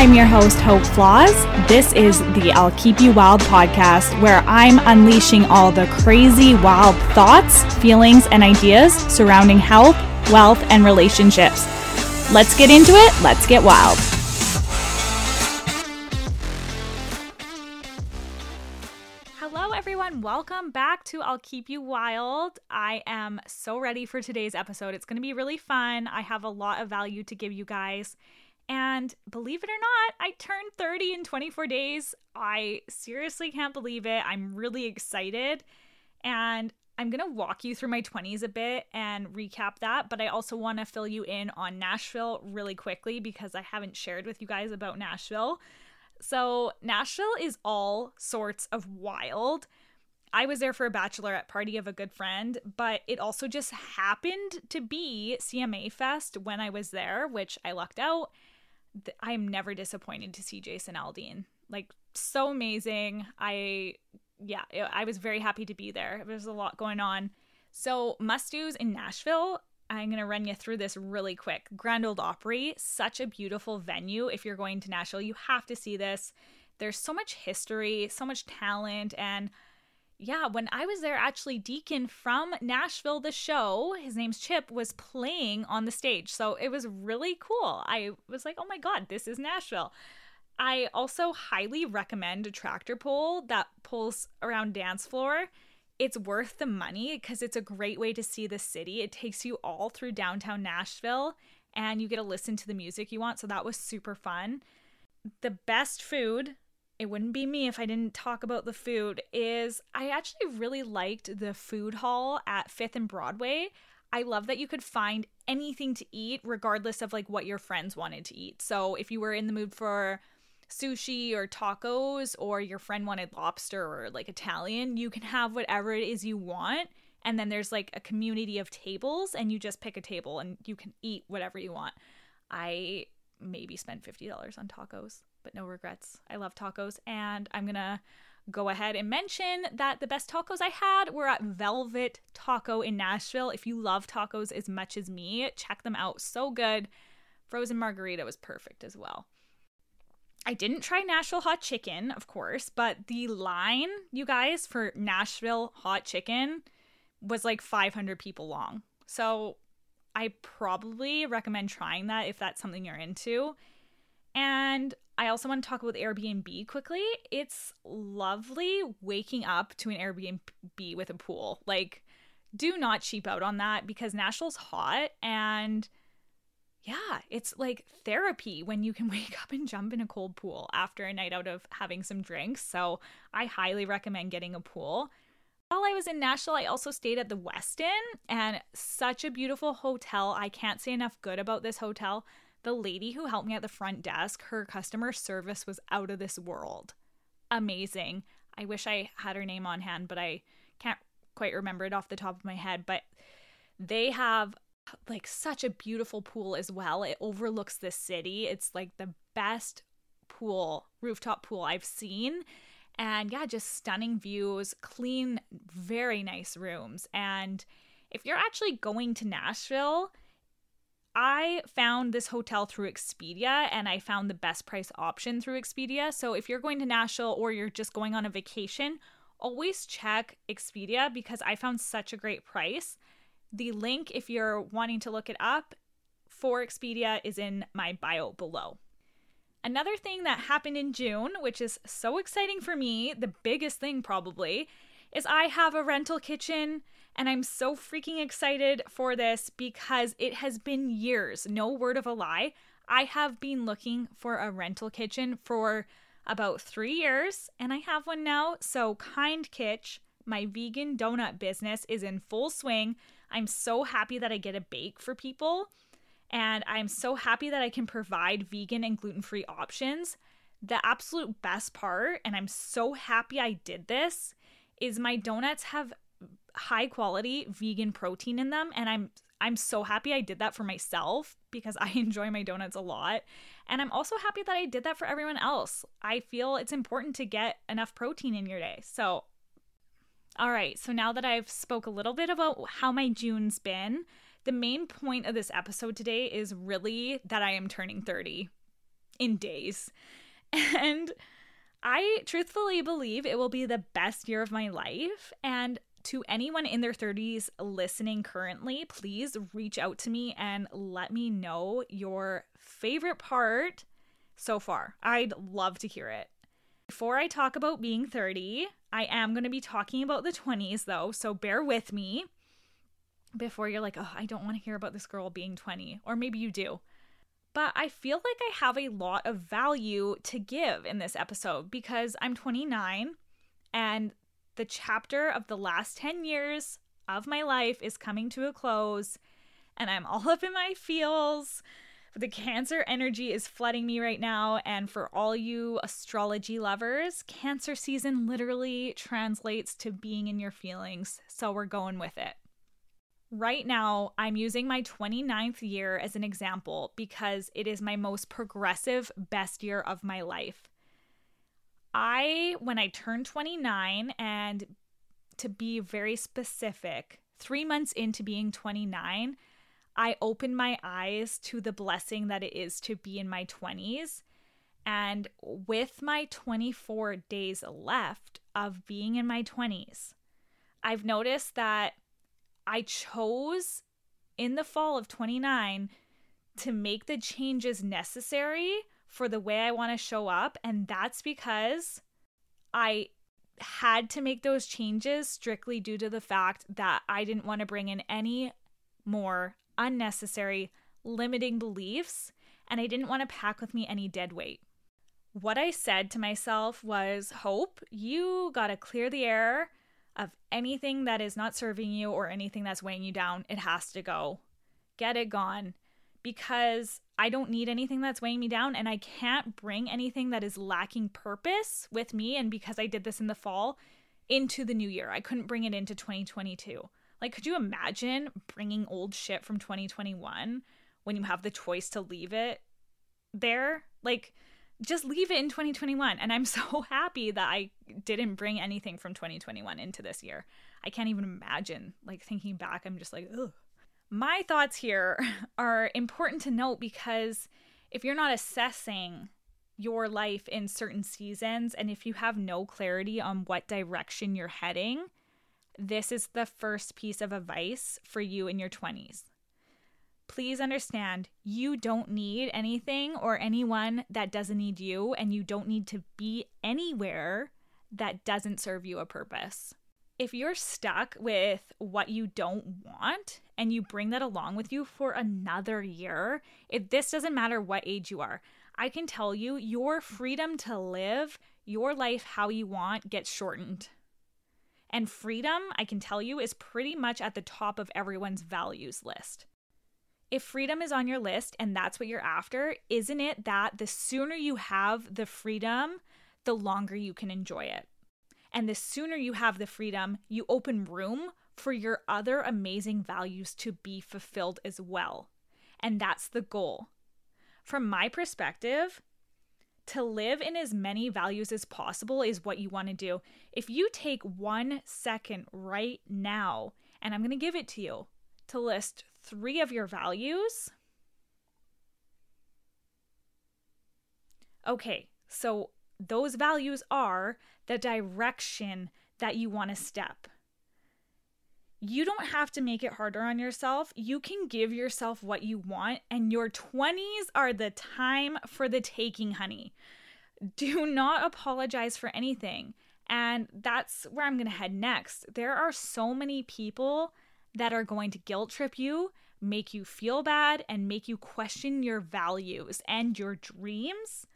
I'm your host, Hope Flaws. This is the I'll Keep You Wild podcast, where I'm unleashing all the crazy, wild thoughts, feelings, and ideas surrounding health, wealth, and relationships. Let's get into it. Let's get wild. Hello, everyone. Welcome back to I'll Keep You Wild. I am so ready for today's episode. It's going to be really fun. I have a lot of value to give you guys. And believe it or not, I turned 30 in 24 days. I seriously can't believe it. I'm really excited. And I'm going to walk you through my 20s a bit and recap that. But I also want to fill you in on Nashville really quickly because I haven't shared with you guys about Nashville. So Nashville is all sorts of wild. I was there for a bachelorette party of a good friend, but it also just happened to be CMA Fest when I was there, which I lucked out. I'm never disappointed to see Jason Aldean. Like, so amazing. I was very happy to be there. There's a lot going on. So must-dos in Nashville, I'm going to run you through this really quick. Grand Ole Opry, such a beautiful venue. If you're going to Nashville, you have to see this. There's so much history, so much talent, and yeah, when I was there, actually, Deacon from Nashville, the show, his name's Chip, was playing on the stage. So it was really cool. I was like, oh my God, this is Nashville. I also highly recommend a tractor pull that pulls around dance floor. It's worth the money because it's a great way to see the city. It takes you all through downtown Nashville and you get to listen to the music you want. So that was super fun. The best food, it wouldn't be me if I didn't talk about the food, is I actually really liked the food hall at 5th and Broadway. I love that you could find anything to eat regardless of like what your friends wanted to eat. So if you were in the mood for sushi or tacos, or your friend wanted lobster or like Italian, you can have whatever it is you want. And then there's like a community of tables and you just pick a table and you can eat whatever you want. I maybe spent $50 on tacos. But no regrets. I love tacos. And I'm going to go ahead and mention that the best tacos I had were at Velvet Taco in Nashville. If you love tacos as much as me, check them out. So good. Frozen margarita was perfect as well. I didn't try Nashville hot chicken, of course, but the line, you guys, for Nashville hot chicken was like 500 people long. So I probably recommend trying that if that's something you're into. And I also want to talk about Airbnb quickly. It's lovely waking up to an Airbnb with a pool. Like, do not cheap out on that because Nashville's hot. And yeah, it's like therapy when you can wake up and jump in a cold pool after a night out of having some drinks. So I highly recommend getting a pool. While I was in Nashville, I also stayed at the Westin, and such a beautiful hotel. I can't say enough good about this hotel. The lady who helped me at the front desk, her customer service was out of this world. Amazing. I wish I had her name on hand, but I can't quite remember it off the top of my head. But they have like such a beautiful pool as well. It overlooks the city. It's like the best pool, rooftop pool I've seen. And yeah, just stunning views, clean, very nice rooms. And if you're actually going to Nashville, I found this hotel through Expedia, and I found the best price option through Expedia. So if you're going to Nashville or you're just going on a vacation, always check Expedia because I found such a great price. The link, if you're wanting to look it up, for Expedia is in my bio below. Another thing that happened in June, which is so exciting for me, the biggest thing probably, is I have a rental kitchen, and I'm so freaking excited for this because it has been years, no word of a lie. I have been looking for a rental kitchen for about 3 years, and I have one now. So Kind Kitch, my vegan donut business, is in full swing. I'm so happy that I get to bake for people, and I'm so happy that I can provide vegan and gluten-free options. The absolute best part, and I'm so happy I did this, is my donuts have high quality vegan protein in them, and I'm so happy I did that for myself because I enjoy my donuts a lot, and I'm also happy that I did that for everyone else. I feel it's important to get enough protein in your day. So all right, so now that I've spoke a little bit about how my June's been, the main point of this episode today is really that I am turning 30. in days. And I truthfully believe it will be the best year of my life. And to anyone in their 30s listening currently, please reach out to me and let me know your favorite part so far. I'd love to hear it. Before I talk about being 30, I am going to be talking about the 20s though, so bear with me. Before you're like, oh, I don't want to hear about this girl being 20, or maybe you do. But I feel like I have a lot of value to give in this episode because I'm 29 and the chapter of the last 10 years of my life is coming to a close and I'm all up in my feels. The Cancer energy is flooding me right now, and for all you astrology lovers, Cancer season literally translates to being in your feelings, so we're going with it. Right now, I'm using my 29th year as an example because it is my most progressive, best year of my life. When I turned 29, and to be very specific, 3 months into being 29, I opened my eyes to the blessing that it is to be in my 20s. And with my 24 days left of being in my 20s, I've noticed that I chose in the fall of 29 to make the changes necessary for the way I want to show up. And that's because I had to make those changes strictly due to the fact that I didn't want to bring in any more unnecessary limiting beliefs, and I didn't want to pack with me any dead weight. What I said to myself was, Hope, you gotta clear the air of anything that is not serving you or anything that's weighing you down. It has to go. Get it gone. Because I don't need anything that's weighing me down, and I can't bring anything that is lacking purpose with me. And because I did this in the fall into the new year, I couldn't bring it into 2022. Like, could you imagine bringing old shit from 2021 when you have the choice to leave it there? Like, just leave it in 2021. And I'm so happy that I didn't bring anything from 2021 into this year. I can't even imagine, like, thinking back, I'm just like, ugh. My thoughts here are important to note because if you're not assessing your life in certain seasons and if you have no clarity on what direction you're heading, this is the first piece of advice for you in your 20s. Please understand, you don't need anything or anyone that doesn't need you, and you don't need to be anywhere that doesn't serve you a purpose. If you're stuck with what you don't want and you bring that along with you for another year, this doesn't matter what age you are. I can tell you, your freedom to live your life how you want gets shortened. And freedom, I can tell you, is pretty much at the top of everyone's values list. If freedom is on your list and that's what you're after, isn't it that the sooner you have the freedom, the longer you can enjoy it? And the sooner you have the freedom, you open room for your other amazing values to be fulfilled as well. And that's the goal. From my perspective, to live in as many values as possible is what you want to do. If you take 1 second right now, and I'm going to give it to you, to list 3 of your values. Okay, so those values are the direction that you want to step. You don't have to make it harder on yourself. You can give yourself what you want, and your 20s are the time for the taking, honey. Do not apologize for anything. And that's where I'm going to head next. There are so many people that are going to guilt trip you, make you feel bad, and make you question your values and your dreams.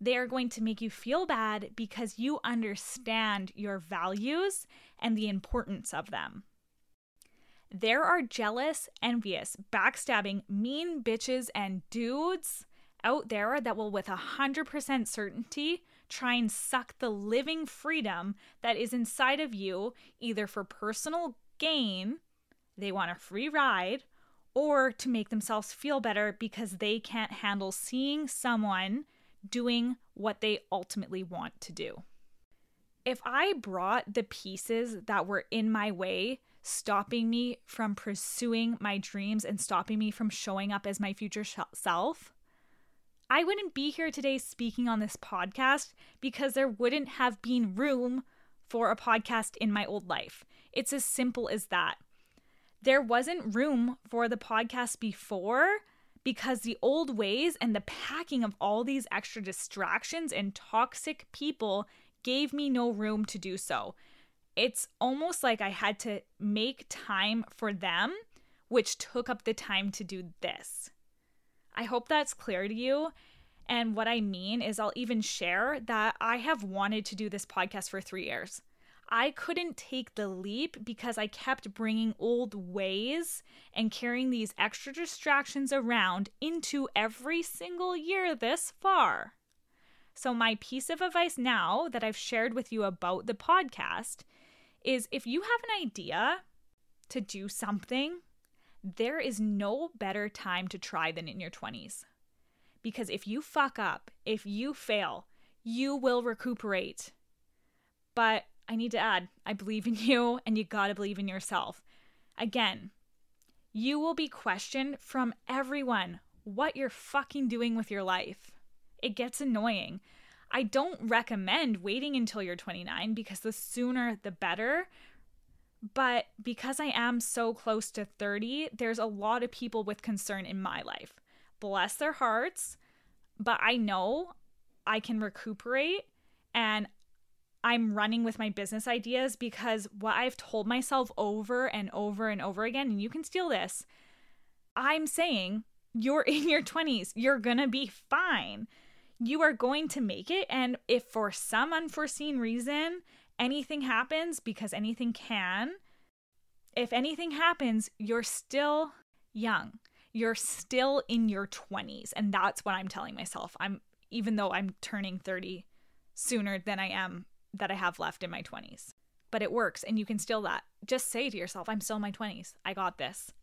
They are going to make you feel bad because you understand your values and the importance of them. There are jealous, envious, backstabbing, mean bitches and dudes out there that will with 100% certainty try and suck the living freedom that is inside of you, either for personal gain, they want a free ride, or to make themselves feel better because they can't handle seeing someone doing what they ultimately want to do. If I brought the pieces that were in my way, stopping me from pursuing my dreams and stopping me from showing up as my future self, I wouldn't be here today speaking on this podcast because there wouldn't have been room for a podcast in my old life. It's as simple as that. There wasn't room for the podcast before because the old ways and the packing of all these extra distractions and toxic people gave me no room to do so. It's almost like I had to make time for them, which took up the time to do this. I hope that's clear to you. And what I mean is I'll even share that I have wanted to do this podcast for 3 years. I couldn't take the leap because I kept bringing old ways and carrying these extra distractions around into every single year this far. So my piece of advice now that I've shared with you about the podcast is if you have an idea to do something, there is no better time to try than in your 20s. Because if you fuck up, if you fail, you will recuperate. But I need to add, I believe in you, and you gotta believe in yourself. Again, you will be questioned from everyone what you're fucking doing with your life. It gets annoying. I don't recommend waiting until you're 29 because the sooner the better. But because I am so close to 30, there's a lot of people with concern in my life. Bless their hearts, but I know I can recuperate, and I'm running with my business ideas because what I've told myself over and over and over again, and you can steal this, I'm saying you're in your 20s. You're going to be fine. You are going to make it. And if for some unforeseen reason anything happens, because anything can, if anything happens, you're still young. You're still in your 20s. And that's what I'm telling myself. Even though I'm turning 30 sooner than I am that I have left in my 20s. But it works, and you can steal that. Just say to yourself, I'm still in my 20s. I got this.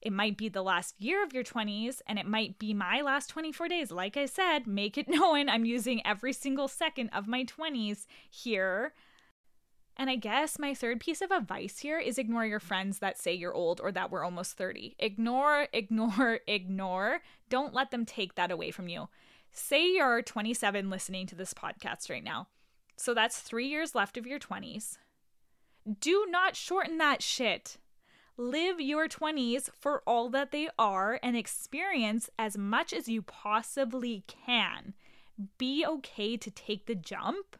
It might be the last year of your 20s, and it might be my last 24 days. Like I said, make it known I'm using every single second of my 20s here. And I guess my third piece of advice here is ignore your friends that say you're old or that we're almost 30. Ignore. Don't let them take that away from you. Say you're 27 listening to this podcast right now. So that's 3 years left of your 20s. Do not shorten that shit. Live your 20s for all that they are and experience as much as you possibly can. Be okay to take the jump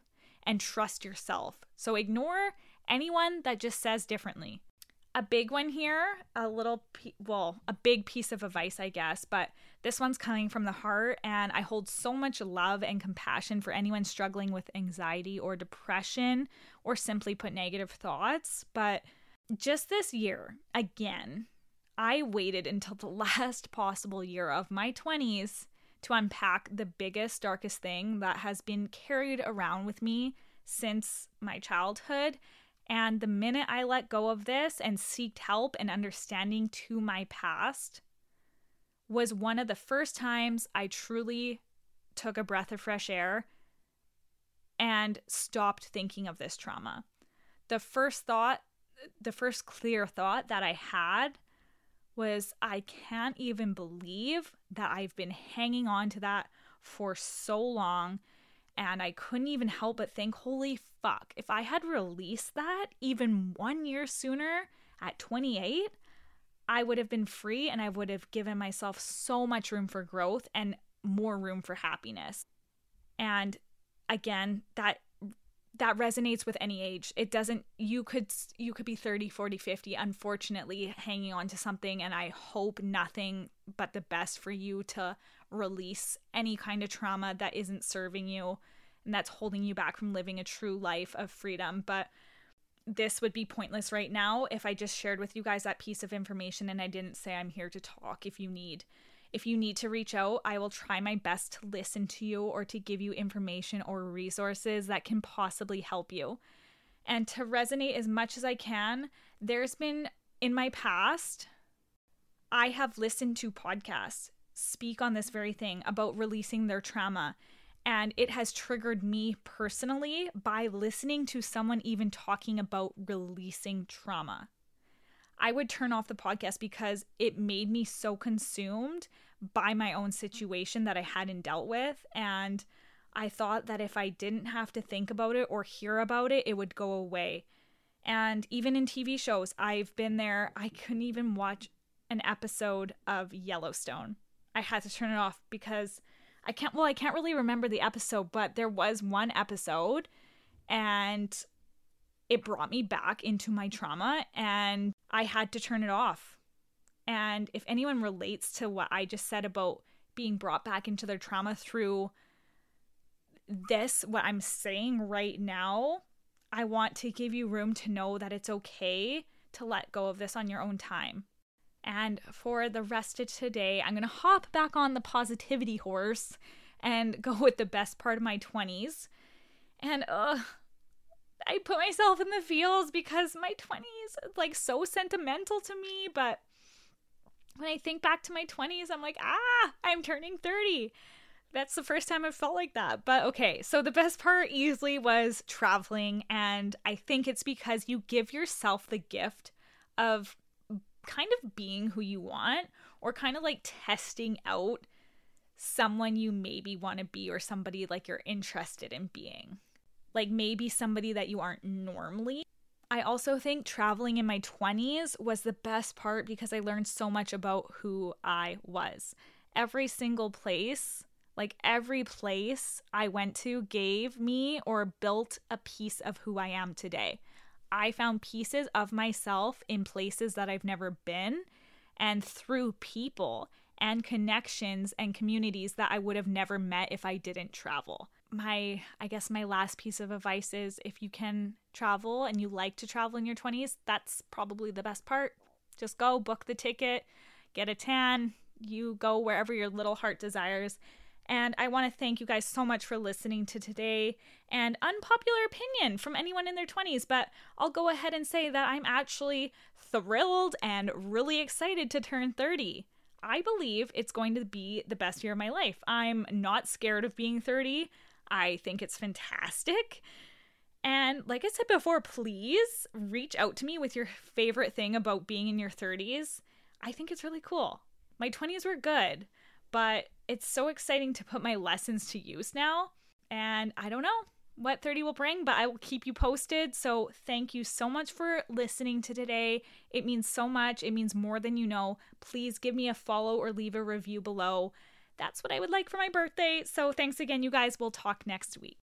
and trust yourself. So ignore anyone that just says differently. A big one here, a big piece of advice, I guess, but this one's coming from the heart, and I hold so much love and compassion for anyone struggling with anxiety or depression or simply put negative thoughts. But just this year, again, I waited until the last possible year of my 20s to unpack the biggest, darkest thing that has been carried around with me since my childhood. And the minute I let go of this and seeked help and understanding to my past was one of the first times I truly took a breath of fresh air and stopped thinking of this trauma. The first clear thought that I had was, I can't even believe that I've been hanging on to that for so long. And I couldn't even help but think, holy fuck, if I had released that even 1 year sooner at 28, I would have been free, and I would have given myself so much room for growth and more room for happiness. And again, that resonates with any age. It doesn't, you could be 30, 40, 50, unfortunately hanging on to something, and I hope nothing but the best for you to release any kind of trauma that isn't serving you and that's holding you back from living a true life of freedom. But this would be pointless right now if I just shared with you guys that piece of information and I didn't say I'm here to talk. If you need to reach out, I will try my best to listen to you or to give you information or resources that can possibly help you. And to resonate as much as I can, there's been, in my past, I have listened to podcasts speak on this very thing about releasing their trauma. And it has triggered me personally by listening to someone even talking about releasing trauma. I would turn off the podcast because it made me so consumed by my own situation that I hadn't dealt with. And I thought that if I didn't have to think about it or hear about it, it would go away. And even in TV shows, I've been there. I couldn't even watch an episode of Yellowstone. I had to turn it off because I can't really remember the episode, but there was one episode and it brought me back into my trauma and I had to turn it off. And if anyone relates to what I just said about being brought back into their trauma through this, what I'm saying right now, I want to give you room to know that it's okay to let go of this on your own time. And for the rest of today, I'm going to hop back on the positivity horse and go with the best part of my 20s. And I put myself in the feels because my 20s is like so sentimental to me, but when I think back to my 20s, I'm like, I'm turning 30. That's the first time I've felt like that. But okay, so the best part easily was traveling. And I think it's because you give yourself the gift of kind of being who you want, or kind of like testing out someone you maybe want to be, or somebody like you're interested in being. Like maybe somebody that you aren't normally. I also think traveling in my 20s was the best part because I learned so much about who I was. Every single place, like every place I went to gave me or built a piece of who I am today. I found pieces of myself in places that I've never been and through people and connections and communities that I would have never met if I didn't travel. I guess my last piece of advice is if you can travel and you like to travel in your 20s, that's probably the best part. Just go, book the ticket, get a tan, you go wherever your little heart desires. And I want to thank you guys so much for listening to today. And unpopular opinion from anyone in their 20s, but I'll go ahead and say that I'm actually thrilled and really excited to turn 30. I believe it's going to be the best year of my life. I'm not scared of being 30. I think it's fantastic. And like I said before, please reach out to me with your favorite thing about being in your 30s. I think it's really cool. My 20s were good, but it's so exciting to put my lessons to use now. And I don't know what 30 will bring, but I will keep you posted. So thank you so much for listening to today. It means so much. It means more than you know. Please give me a follow or leave a review below. That's what I would like for my birthday. So thanks again, you guys. We'll talk next week.